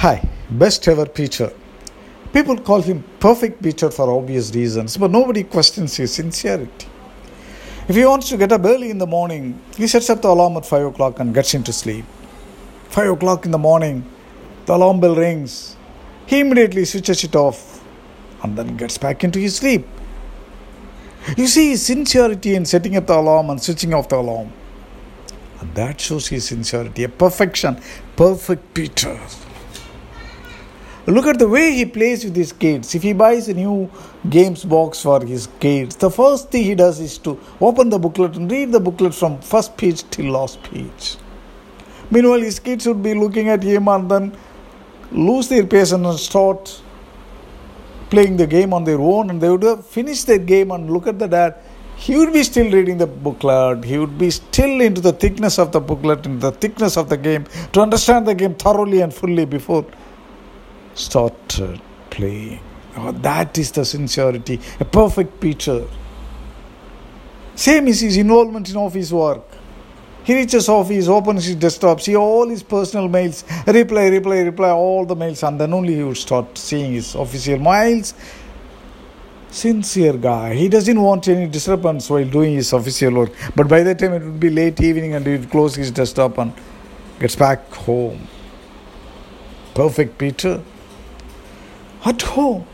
Hi, best ever preacher. People call him perfect preacher for obvious reasons, but nobody questions his sincerity. If he wants to get up early in the morning, he sets up the alarm at 5 o'clock and gets into sleep. 5 o'clock in the morning, the alarm bell rings. He immediately switches it off and then gets back into his sleep. You see his sincerity in setting up the alarm and switching off the alarm. And that shows his sincerity, a perfection, perfect preacher. Look at the way he plays with his kids. If he buys a new games box for his kids, the first thing he does is to open the booklet and read the booklet from first page till last page. Meanwhile, his kids would be looking at him and then lose their patience and start playing the game on their own, and they would finish their game and look at the dad. He would be still reading the booklet. He would be still into the thickness of the booklet, into the thickness of the game, to understand the game thoroughly and fully before started playing. Oh, that is the sincerity, a perfect preacher. Same is his involvement in office work. He reaches office, opens his desktop, see all his personal mails, reply all the mails, and then only he would start seeing his official mails. Sincere guy. He doesn't want any disturbance while doing his official work. But by that time it would be late evening and he would close his desktop and gets back home. Perfect preacher. At home,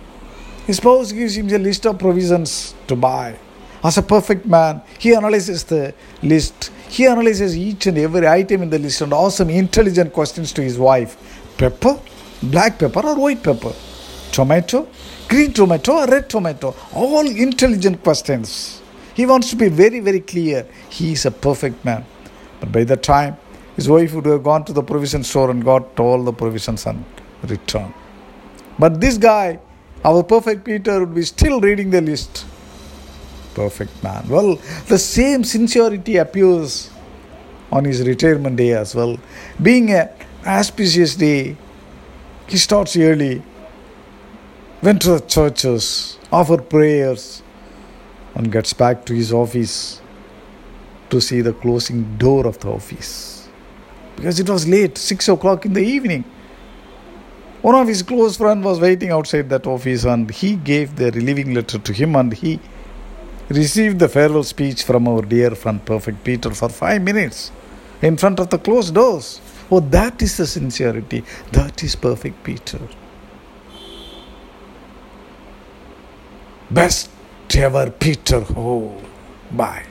his spouse gives him a list of provisions to buy. As a perfect man, he analyzes the list. He analyzes each and every item in the list and asks some intelligent questions to his wife. Pepper, black pepper or white pepper? Tomato, green tomato or red tomato? All intelligent questions. He wants to be very, very clear. He is a perfect man. But by the time, his wife would have gone to the provision store and got all the provisions and returned. But this guy, our perfect Peter, would be still reading the list. Perfect man. Well, the same sincerity appears on his retirement day as well. Being an auspicious day, he starts early, went to the churches, offered prayers, and gets back to his office to see the closing door of the office. Because it was late, 6 o'clock in the evening. One of his close friends was waiting outside that office, and he gave the relieving letter to him, and he received the farewell speech from our dear friend perfect Peter for 5 minutes in front of the closed doors. Oh, that is the sincerity. That is perfect Peter. Best ever Peter. Oh, bye.